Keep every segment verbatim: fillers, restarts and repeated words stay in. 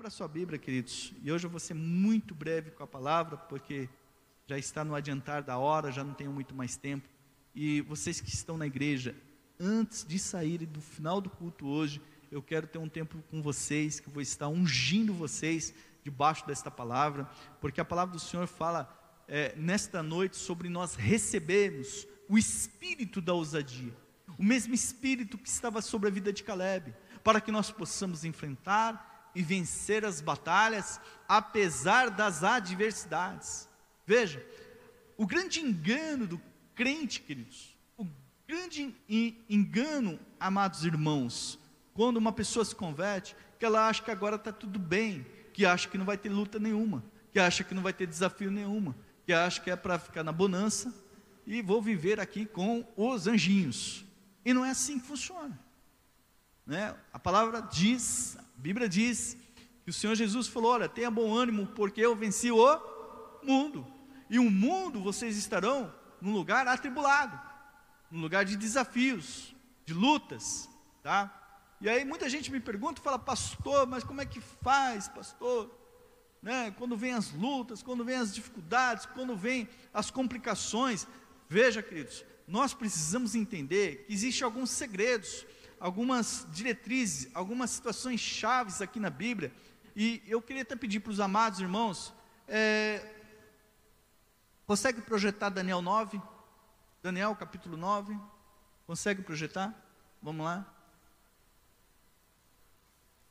Abra sua Bíblia, queridos, e hoje eu vou ser muito breve com a palavra, porque já está no adiantar da hora, já não tenho muito mais tempo. E vocês que estão na igreja, antes de saírem do final do culto hoje, eu quero ter um tempo com vocês, que eu vou estar ungindo vocês debaixo desta palavra, porque a palavra do Senhor fala é, nesta noite sobre nós recebermos o espírito da ousadia, o mesmo espírito que estava sobre a vida de Caleb, para que nós possamos enfrentar e vencer as batalhas, apesar das adversidades. Veja, o grande engano do crente, queridos, o grande engano, amados irmãos, quando uma pessoa se converte, que ela acha que agora está tudo bem, que acha que não vai ter luta nenhuma, que acha que não vai ter desafio nenhuma, que acha que é para ficar na bonança, e vou viver aqui com os anjinhos. E não é assim que funciona, né? A palavra diz... A Bíblia diz que o Senhor Jesus falou, olha, tenha bom ânimo, porque eu venci o mundo, e o mundo vocês estarão num lugar atribulado, num lugar de desafios, de lutas, tá? E aí muita gente me pergunta, fala, pastor, mas como é que faz, pastor, né? Quando vem as lutas, quando vem as dificuldades, quando vem as complicações. Veja, queridos, nós precisamos entender que existem alguns segredos, algumas diretrizes, algumas situações chaves aqui na Bíblia, e eu queria até pedir para os amados irmãos, é, consegue projetar Daniel nove? Daniel capítulo nove, consegue projetar? Vamos lá.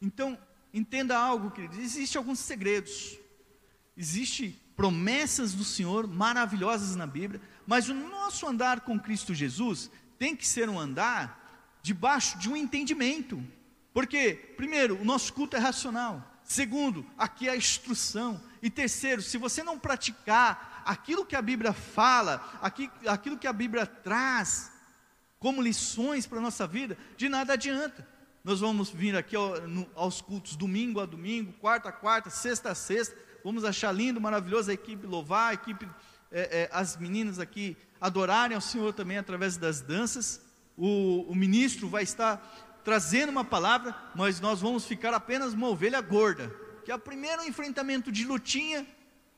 Então, entenda algo, queridos, existem alguns segredos, existem promessas do Senhor maravilhosas na Bíblia, mas o nosso andar com Cristo Jesus tem que ser um andar debaixo de um entendimento, porque, primeiro, o nosso culto é racional, segundo, aqui é a instrução, e terceiro, se você não praticar aquilo que a Bíblia fala, aqui, aquilo que a Bíblia traz como lições para a nossa vida, de nada adianta. Nós vamos vir aqui ao, no, aos cultos domingo a domingo, quarta a quarta, sexta a sexta, vamos achar lindo, maravilhoso a equipe louvar, a equipe, é, é, as meninas aqui adorarem ao Senhor também através das danças. O, o ministro vai estar trazendo uma palavra, mas nós vamos ficar apenas uma ovelha gorda, que é o primeiro enfrentamento de lutinha,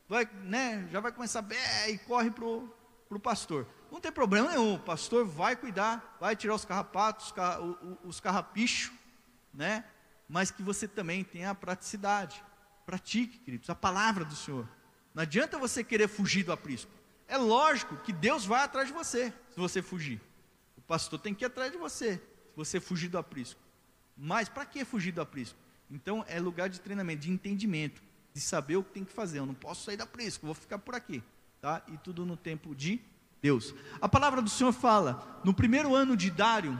vai, né, já vai começar bé, e corre para o pastor. Não tem problema nenhum, o pastor vai cuidar, vai tirar os carrapatos, os carrapichos, né, mas que você também tenha a praticidade. Pratique, queridos, a palavra do Senhor. Não adianta você querer fugir do aprisco. É lógico que Deus vai atrás de você, se você fugir. Pastor tem que ir atrás de você, se você fugir do aprisco. Mas para que fugir do aprisco? Então é lugar de treinamento, de entendimento, de saber o que tem que fazer. Eu não posso sair do aprisco, vou ficar por aqui, tá? E tudo no tempo de Deus. A palavra do Senhor fala, no primeiro ano de Dário,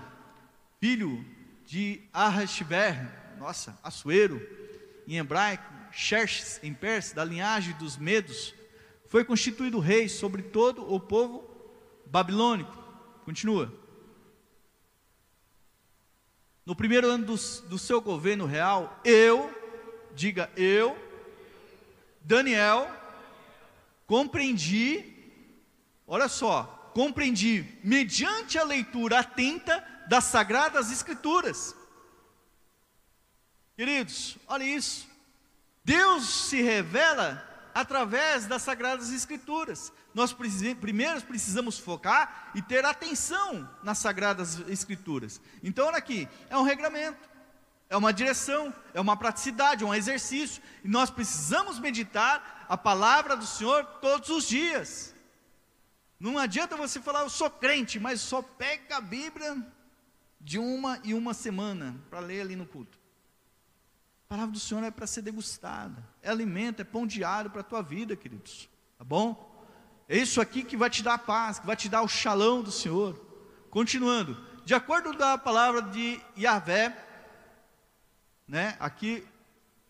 filho de Arrashver, nossa, Açoeiro, em hebraico, Xerxes, em persa, da linhagem dos medos, foi constituído rei sobre todo o povo babilônico. Continua. No primeiro ano do, do seu governo real, eu, diga eu, Daniel, compreendi, olha só, compreendi, mediante a leitura atenta das Sagradas Escrituras. Queridos, olha isso, Deus se revela através das Sagradas Escrituras. Nós precisamos, primeiro precisamos focar e ter atenção nas Sagradas Escrituras. Então olha aqui, é um regramento, é uma direção, é uma praticidade, é um exercício, e nós precisamos meditar a palavra do Senhor todos os dias. Não adianta você falar, eu sou crente, mas só pega a Bíblia de uma e uma semana, para ler ali no culto. A palavra do Senhor é para ser degustada, é alimento, é pão diário para a tua vida, queridos, tá bom? É isso aqui que vai te dar a paz, que vai te dar o shalom do Senhor. Continuando, de acordo com a palavra de Yahweh, né, aqui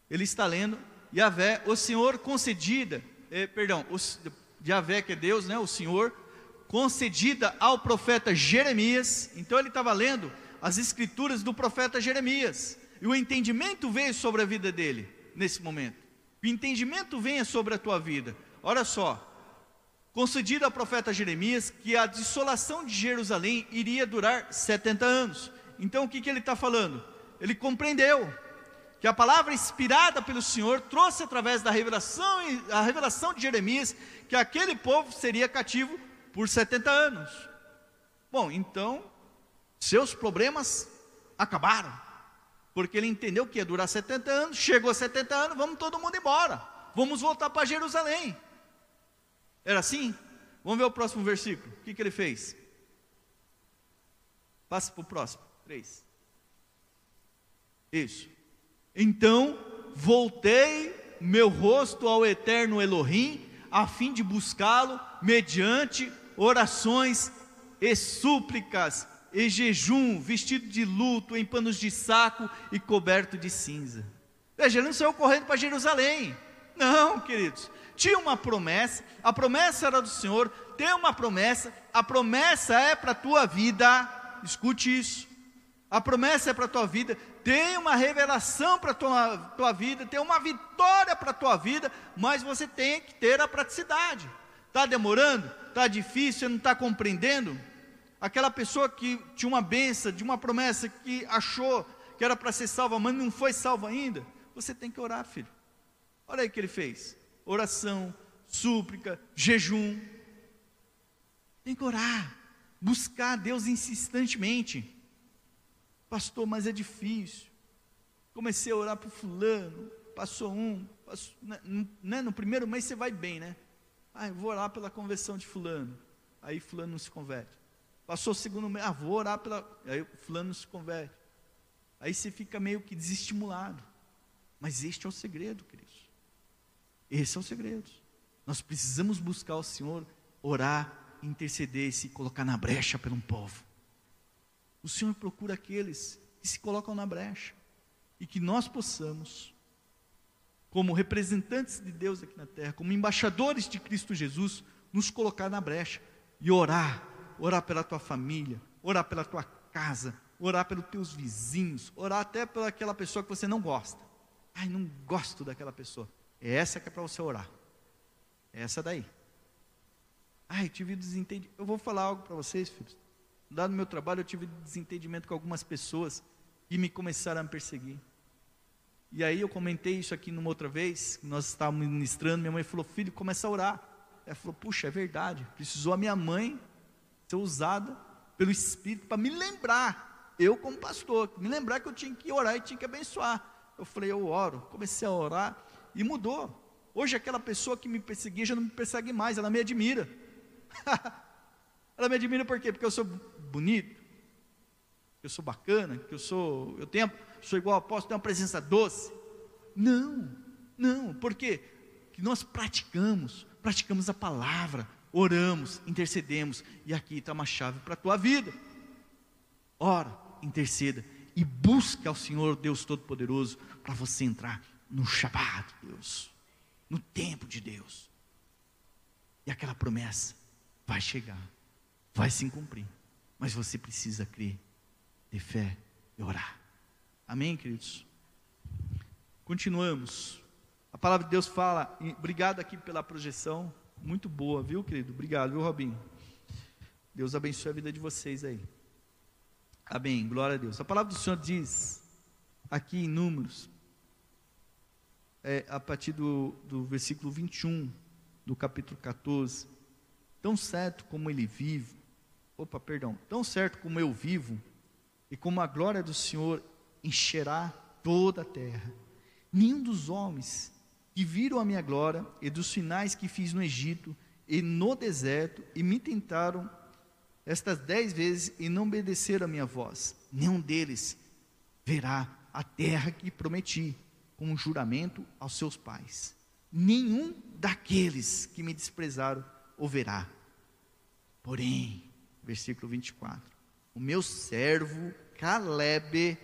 ele está lendo, Yahweh, o Senhor concedida, eh, perdão, o, Yahweh que é Deus, né, o Senhor, concedida ao profeta Jeremias. Então ele estava lendo as escrituras do profeta Jeremias, e o entendimento veio sobre a vida dele, nesse momento, o entendimento venha sobre a tua vida. Olha só, concedido ao profeta Jeremias que a dissolação de Jerusalém iria durar setenta anos. Então o que, que ele está falando? Ele compreendeu que a palavra inspirada pelo Senhor trouxe através da revelação, a revelação de Jeremias, que aquele povo seria cativo por setenta anos. Bom, então, seus problemas acabaram, porque ele entendeu que ia durar setenta anos, chegou a setenta anos, vamos todo mundo embora, vamos voltar para Jerusalém. Era assim? Vamos ver o próximo versículo, o que, que ele fez? Passa para o próximo, três. Isso. Então voltei meu rosto ao eterno Elohim, a fim de buscá-lo mediante orações e súplicas e jejum, vestido de luto, em panos de saco e coberto de cinza. Veja, ele não saiu correndo para Jerusalém. Não, queridos, tinha uma promessa, a promessa era do Senhor. Tem uma promessa, a promessa é para a tua vida. Escute isso, a promessa é para a tua vida. Tem uma revelação para a tua, tua vida, tem uma vitória para a tua vida, mas você tem que ter a praticidade. Está demorando? Está difícil? Você não está compreendendo? Aquela pessoa que tinha uma benção, de uma promessa, que achou que era para ser salva, mas não foi salva ainda, você tem que orar, filho. Olha aí o que ele fez: oração, súplica, jejum. Tem que orar, buscar a Deus insistentemente. Pastor, mas é difícil, comecei a orar para o fulano, passou um, passou, né? No primeiro mês você vai bem, né? Ah, eu vou orar pela conversão de fulano, aí fulano não se converte. Passou o segundo mês, ah, vou orar pela, aí fulano não se converte. Aí você fica meio que desestimulado, mas este é o segredo, querido, esse é o segredo. Nós precisamos buscar o Senhor, orar, interceder e se colocar na brecha pelo um povo. O Senhor procura aqueles que se colocam na brecha, e que nós possamos, como representantes de Deus aqui na terra, como embaixadores de Cristo Jesus, nos colocar na brecha e orar, orar pela tua família, orar pela tua casa, orar pelos teus vizinhos, orar até pela aquela pessoa que você não gosta. Ai, não gosto daquela pessoa. É essa que é para você orar, é essa daí. Ai, tive desentendimento. Eu vou falar algo para vocês, filhos. Lá no meu trabalho eu tive desentendimento com algumas pessoas e me começaram a me perseguir. E aí eu comentei isso aqui numa outra vez, nós estávamos ministrando, minha mãe falou: filho, começa a orar. Ela falou: puxa, é verdade, precisou a minha mãe ser usada pelo Espírito para me lembrar, eu como pastor, me lembrar que eu tinha que orar e tinha que abençoar. Eu falei: eu oro, comecei a orar e mudou. Hoje aquela pessoa que me perseguia já não me persegue mais, ela me admira. Ela me admira por quê? Porque eu sou bonito, que eu sou bacana, que eu sou, eu tenho, sou igual ao apóstolo, tenho uma presença doce. Não, não, por quê? Que nós praticamos, praticamos a palavra, oramos, intercedemos, e aqui está uma chave para a tua vida. Ora, interceda e busque ao Senhor Deus Todo-Poderoso, para você entrar no Shabbat de Deus, no tempo de Deus, e aquela promessa vai chegar. Vai se cumprir, mas você precisa crer, ter fé e orar. Amém, queridos? Continuamos. A palavra de Deus fala, obrigado aqui pela projeção, muito boa, viu, querido? Obrigado, viu, Robinho? Deus abençoe a vida de vocês aí. Amém, glória a Deus. A palavra do Senhor diz, aqui em Números, é, a partir do, do versículo vinte e um, do capítulo quatorze, tão certo como ele vive, Opa, perdão, tão certo como eu vivo, e como a glória do Senhor encherá toda a terra, nenhum dos homens que viram a minha glória, e dos sinais que fiz no Egito, e no deserto, e me tentaram estas dez vezes, e não obedeceram a minha voz, nenhum deles verá a terra que prometi, como juramento aos seus pais, nenhum daqueles que me desprezaram, o verá. Porém, versículo vinte e quatro, o meu servo Caleb,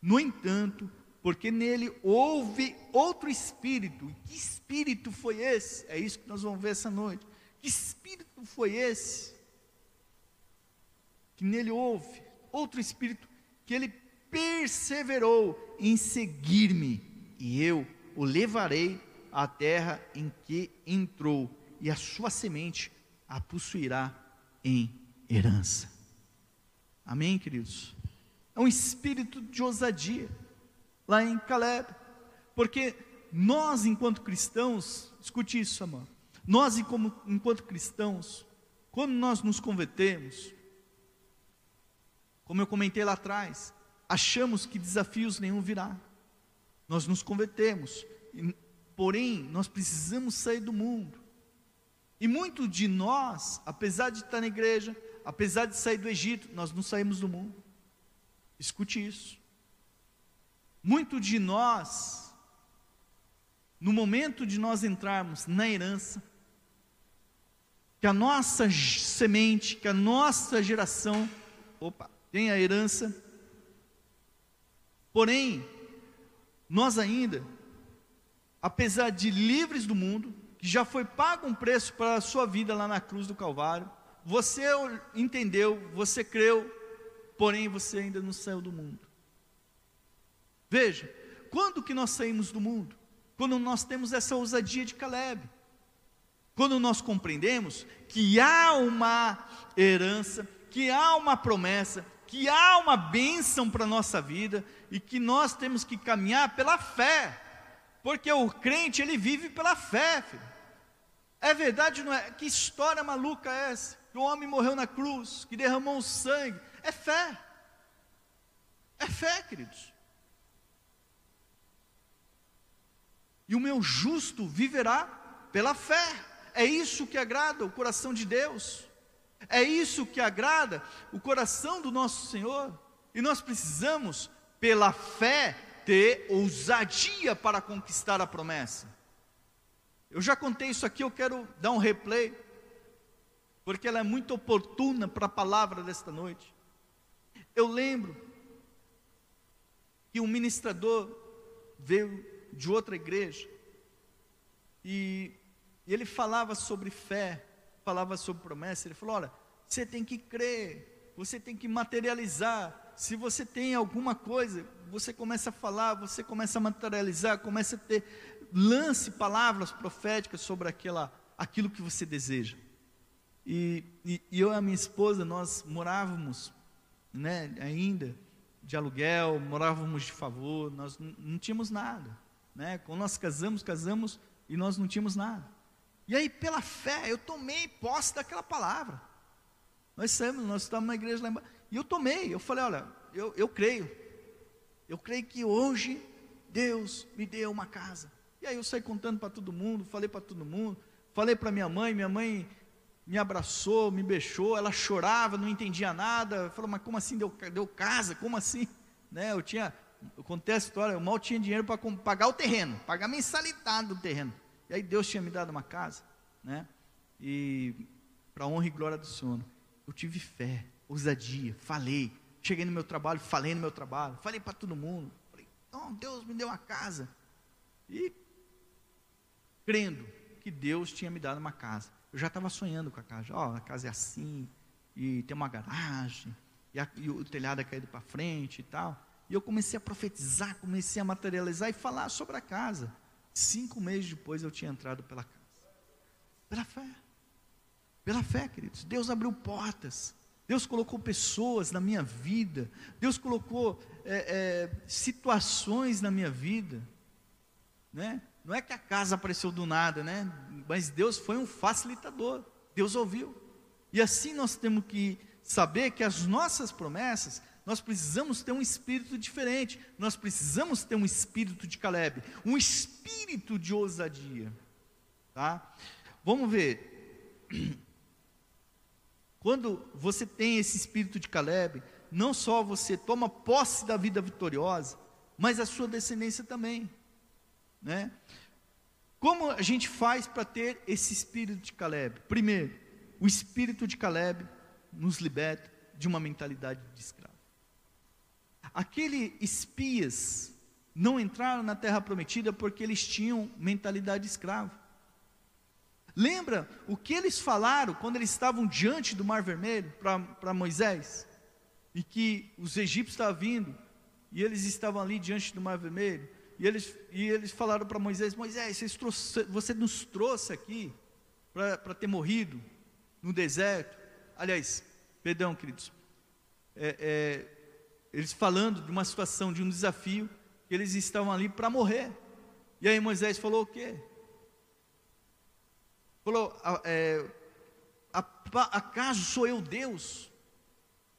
no entanto, porque nele houve outro espírito, e que espírito foi esse? É isso que nós vamos ver essa noite, que espírito foi esse? Que nele houve outro espírito, que ele perseverou em seguir-me, e eu o levarei à terra em que entrou, e a sua semente a possuirá em herança. Amém, queridos? É um espírito de ousadia, lá em Caleb, porque nós enquanto cristãos, escute isso, amor, nós enquanto cristãos, quando nós nos convertemos, como eu comentei lá atrás, achamos que desafios nenhum virá, nós nos convertemos, porém nós precisamos sair do mundo, e muito de nós, apesar de estar na igreja, apesar de sair do Egito, nós não saímos do mundo, escute isso, muito de nós, no momento de nós entrarmos na herança, que a nossa semente, que a nossa geração, opa, tem a herança, porém, nós ainda, apesar de livres do mundo, que já foi pago um preço para a sua vida lá na cruz do Calvário, você entendeu, você creu, porém você ainda não saiu do mundo. Veja, quando que nós saímos do mundo? Quando nós temos essa ousadia de Caleb, quando nós compreendemos que há uma herança, que há uma promessa, que há uma bênção para a nossa vida, e que nós temos que caminhar pela fé, porque o crente ele vive pela fé, filho. É verdade ou não é? Que história maluca é essa? Que o homem morreu na cruz, que derramou o sangue, é fé, é fé, queridos. E o meu justo viverá pela fé, é isso que agrada o coração de Deus, é isso que agrada o coração do nosso Senhor, e nós precisamos pela fé ter ousadia para conquistar a promessa. Eu já contei isso aqui, eu quero dar um replay, porque ela é muito oportuna para a palavra desta noite. Eu lembro que um ministrador veio de outra igreja, e, e ele falava sobre fé, falava sobre promessa, ele falou, olha, você tem que crer, você tem que materializar, se você tem alguma coisa, você começa a falar, você começa a materializar, começa a ter, lance palavras proféticas sobre aquela, aquilo que você deseja, e, e, e eu e a minha esposa, nós morávamos, né, ainda, de aluguel, morávamos de favor, nós não tínhamos nada, né? Quando nós casamos, casamos e nós não tínhamos nada, e aí pela fé, eu tomei posse daquela palavra, nós saímos, nós estávamos na igreja lá embaixo, e eu tomei, eu falei, olha, eu, eu creio, eu creio que hoje, Deus me deu uma casa, e aí eu saí contando para todo mundo, falei para todo mundo, falei para minha mãe, minha mãe me abraçou, me beijou, ela chorava, não entendia nada, falou, mas como assim deu, deu casa, como assim, né, eu tinha... Eu contei a história, eu mal tinha dinheiro para pagar o terreno, pagar a mensalidade do terreno, e aí Deus tinha me dado uma casa, né, e para a honra e glória do Senhor, eu tive fé, ousadia, falei, cheguei no meu trabalho, falei no meu trabalho, falei para todo mundo, falei, não, Deus me deu uma casa, e crendo que Deus tinha me dado uma casa, eu já estava sonhando com a casa, ó, oh, a casa é assim, e tem uma garagem, e, a, e o telhado é caído para frente e tal, e eu comecei a profetizar, comecei a materializar e falar sobre a casa. Cinco meses depois eu tinha entrado pela casa. Pela fé. Pela fé, queridos. Deus abriu portas. Deus colocou pessoas na minha vida. Deus colocou é, é, situações na minha vida. Né? Não é que a casa apareceu do nada, né? Mas Deus foi um facilitador. Deus ouviu. E assim nós temos que saber que as nossas promessas... Nós precisamos ter um espírito diferente, nós precisamos ter um espírito de Caleb, um espírito de ousadia, tá? Vamos ver, quando você tem esse espírito de Caleb, não só você toma posse da vida vitoriosa, mas a sua descendência também, né? Como a gente faz para ter esse espírito de Caleb? Primeiro, o espírito de Caleb nos liberta de uma mentalidade de escravo. Aqueles espias não entraram na Terra Prometida porque eles tinham mentalidade de escravo. Lembra o que eles falaram quando eles estavam diante do Mar Vermelho para Moisés? E que os egípcios estavam vindo, e eles estavam ali diante do Mar Vermelho, e eles, e eles falaram para Moisés, Moisés, vocês trouxe, você nos trouxe aqui para ter morrido no deserto. Aliás, perdão, queridos, é... é eles falando de uma situação, de um desafio, que eles estavam ali para morrer. E aí Moisés falou o quê? Falou, é, acaso sou eu Deus?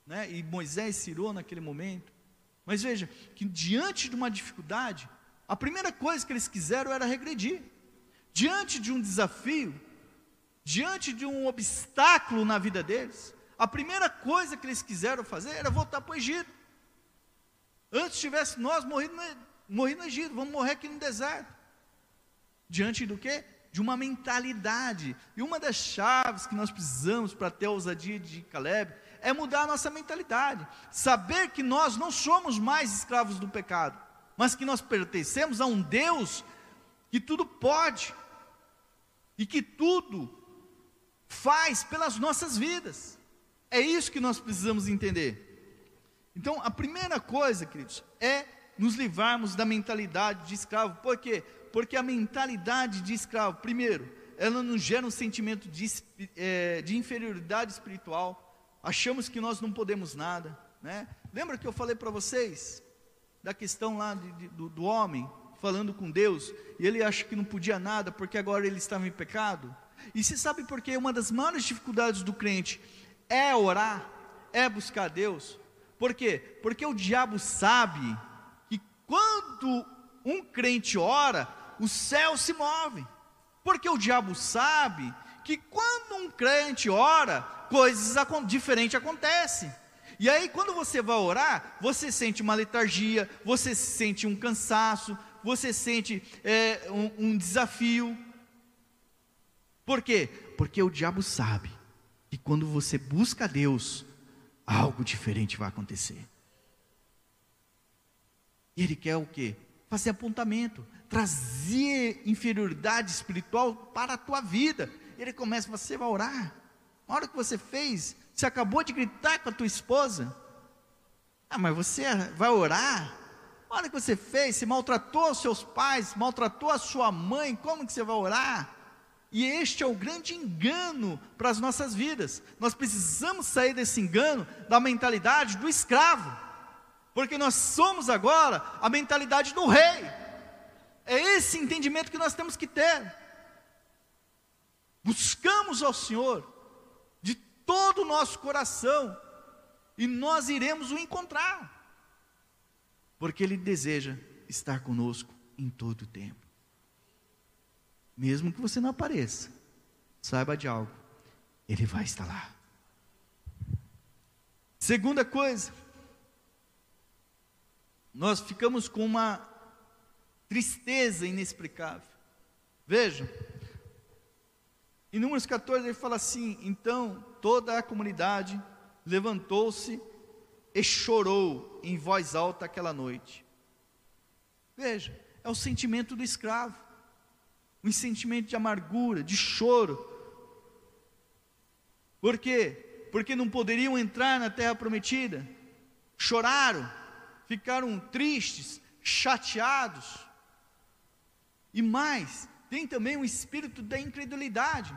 Né? E Moisés cirou naquele momento. Mas veja, que diante de uma dificuldade, a primeira coisa que eles quiseram era regredir. Diante de um desafio, diante de um obstáculo na vida deles, a primeira coisa que eles quiseram fazer era voltar para o Egito. Antes tivesse nós morrido no, no Egito, vamos morrer aqui no deserto. Diante do quê? De uma mentalidade. E uma das chaves que nós precisamos para ter a ousadia de Caleb é mudar a nossa mentalidade. Saber que nós não somos mais escravos do pecado, mas que nós pertencemos a um Deus que tudo pode e que tudo faz pelas nossas vidas. É isso que nós precisamos entender. Então, a primeira coisa, queridos, é nos livrarmos da mentalidade de escravo. Por quê? Porque a mentalidade de escravo, primeiro, ela nos gera um sentimento de, é, de inferioridade espiritual. Achamos que nós não podemos nada, né? Lembra que eu falei para vocês da questão lá de, de, do, do homem falando com Deus, e ele acha que não podia nada, porque agora ele estava em pecado? E você sabe por quê? Uma das maiores dificuldades do crente é orar, é buscar a Deus. Por quê? Porque o diabo sabe que quando um crente ora, o céu se move. Porque o diabo sabe que quando um crente ora, coisas diferentes acontecem. E aí quando você vai orar, você sente uma letargia, você sente um cansaço, você sente é, um, um desafio. Por quê? Porque o diabo sabe que quando você busca a Deus, algo diferente vai acontecer. E ele quer o quê? Fazer apontamento, trazer inferioridade espiritual para a tua vida. Ele começa, você vai orar. Na hora que você fez, você acabou de gritar com a tua esposa. Ah, mas você vai orar? Na hora que você fez, você maltratou os seus pais, maltratou a sua mãe, como que você vai orar? E este é o grande engano para as nossas vidas. Nós precisamos sair desse engano da mentalidade do escravo, porque nós somos agora a mentalidade do rei. É esse entendimento que nós temos que ter. Buscamos ao Senhor de todo o nosso coração e nós iremos o encontrar, porque Ele deseja estar conosco em todo o tempo. Mesmo que você não apareça, saiba de algo, Ele vai estar lá. Segunda coisa, nós ficamos com uma tristeza inexplicável. Vejam, em Números quatorze ele fala assim: então toda a comunidade levantou-se e chorou em voz alta aquela noite. Veja, é o sentimento do escravo, um sentimento de amargura, de choro. Por quê? Porque não poderiam entrar na Terra Prometida. Choraram, ficaram tristes, chateados. E mais, tem também o espírito da incredulidade.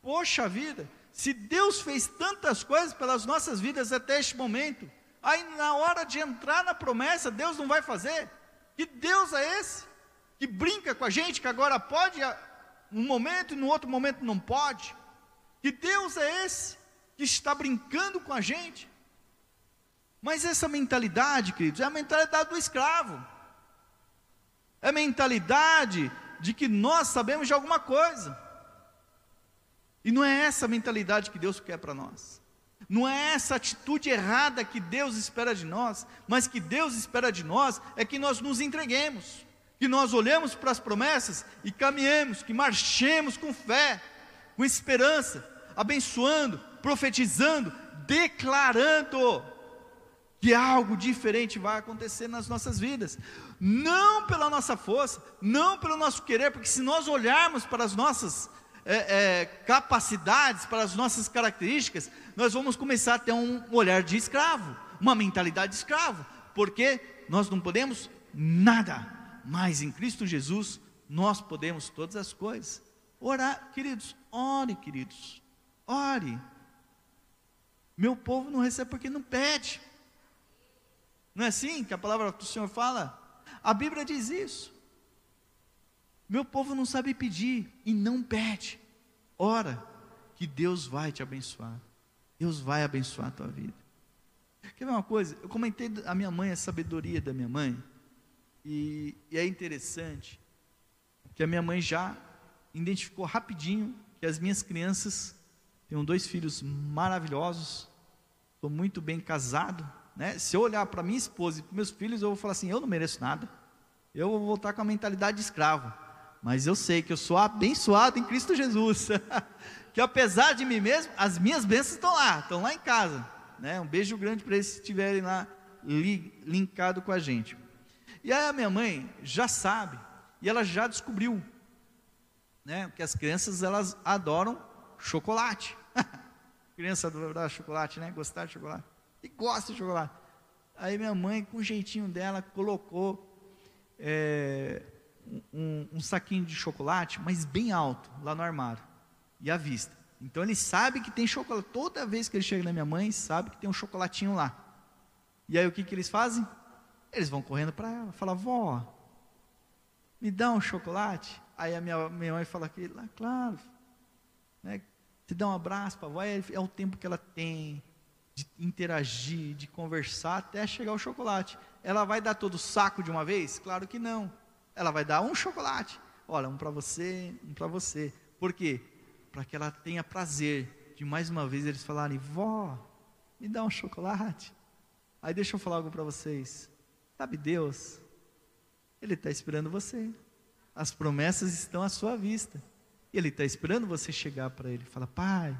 Poxa vida, se Deus fez tantas coisas pelas nossas vidas até este momento, aí na hora de entrar na promessa, Deus não vai fazer? Que Deus é esse? Que brinca com a gente, que agora pode um momento e no outro momento não pode? Que Deus é esse que está brincando com a gente? Mas essa mentalidade, queridos, é a mentalidade do escravo. É a mentalidade de que nós sabemos de alguma coisa. E não é essa a mentalidade que Deus quer para nós. Não é essa atitude errada que Deus espera de nós, mas que Deus espera de nós é que nós nos entreguemos, que nós olhemos para as promessas e caminhemos, que marchemos com fé, com esperança, abençoando, profetizando, declarando que algo diferente vai acontecer nas nossas vidas, não pela nossa força, não pelo nosso querer, porque se nós olharmos para as nossas é, é, capacidades, para as nossas características, nós vamos começar a ter um olhar de escravo, uma mentalidade de escravo, porque nós não podemos nada, mas em Cristo Jesus nós podemos todas as coisas. Orar, queridos, ore, queridos, ore. Meu povo não recebe porque não pede. Não é assim que a palavra do Senhor fala? A Bíblia diz isso. Meu povo não sabe pedir e não pede. Ora, que Deus vai te abençoar. Deus vai abençoar a tua vida. Quer ver uma coisa? Eu comentei a minha mãe, a sabedoria da minha mãe. E, e é interessante que a minha mãe já identificou rapidinho que as minhas crianças, tenho dois filhos maravilhosos, estou muito bem casado, né? Se eu olhar para minha esposa e para meus filhos, eu vou falar assim, eu não mereço nada, eu vou voltar com a mentalidade de escravo, mas eu sei que eu sou abençoado em Cristo Jesus, que apesar de mim mesmo, as minhas bênçãos estão lá, estão lá em casa, né? Um beijo grande para eles se estiverem lá, li, linkado com a gente. E aí a minha mãe já sabe, e ela já descobriu, né, que as crianças, elas adoram chocolate. Criança adora chocolate, né? Gostar de chocolate. E gosta de chocolate. Aí minha mãe, com o jeitinho dela, colocou é, um, um saquinho de chocolate, mas bem alto, lá no armário. E à vista. Então ele sabe que tem chocolate. Toda vez que ele chega na minha mãe, sabe que tem um chocolatinho lá. E aí o que, que eles fazem? Eles vão correndo para ela, falam, vó, me dá um chocolate? Aí a minha, minha mãe fala, que lá, claro, né? Te dá um abraço para a avó, é, é o tempo que ela tem de interagir, de conversar, até chegar o chocolate. Ela vai dar todo o saco de uma vez? Claro que não. Ela vai dar um chocolate. Olha, um para você, um para você. Por quê? Para que ela tenha prazer de mais uma vez eles falarem, vó, me dá um chocolate. Aí deixa eu falar algo para vocês. Sabe Deus? Ele está esperando você. As promessas estão à sua vista. Ele está esperando você chegar para ele. Fala, pai,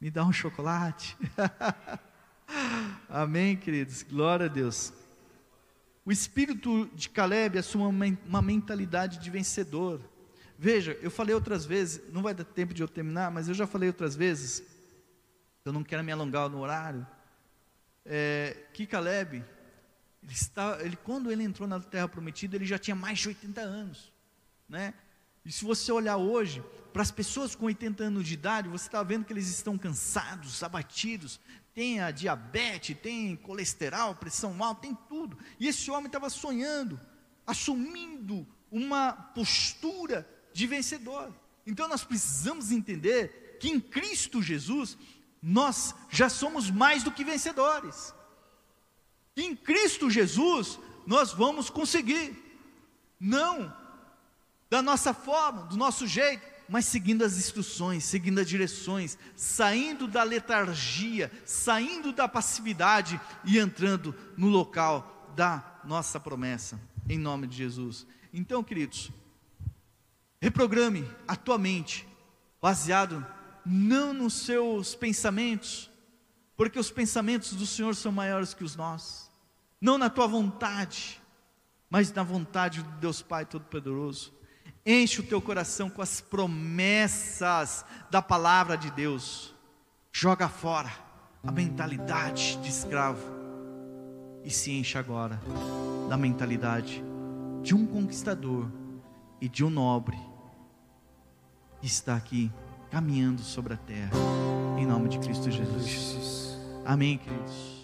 me dá um chocolate. Amém, queridos? Glória a Deus. O espírito de Caleb assume uma, uma mentalidade de vencedor. Veja, eu falei outras vezes, não vai dar tempo de eu terminar, mas eu já falei outras vezes, eu não quero me alongar no horário, é, que Caleb... Ele está, ele, quando ele entrou na Terra Prometida, ele já tinha mais de oitenta anos, né? E se você olhar hoje, para as pessoas com oitenta anos de idade, você está vendo que eles estão cansados, abatidos, tem a diabetes, tem colesterol, pressão alta, tem tudo. E esse homem estava sonhando, assumindo uma postura de vencedor. Então nós precisamos entender que em Cristo Jesus, nós já somos mais do que vencedores. Em Cristo Jesus, nós vamos conseguir, não da nossa forma, do nosso jeito, mas seguindo as instruções, seguindo as direções, saindo da letargia, saindo da passividade e entrando no local da nossa promessa, em nome de Jesus. Então, queridos, reprograme a tua mente, baseado não nos seus pensamentos, porque os pensamentos do Senhor são maiores que os nossos, não na tua vontade, mas na vontade de Deus Pai Todo-Poderoso. Enche o teu coração com as promessas da palavra de Deus, joga fora a mentalidade de escravo, e se enche agora da mentalidade de um conquistador, e de um nobre, que está aqui, caminhando sobre a terra, em nome de Cristo Jesus. Amém, queridos.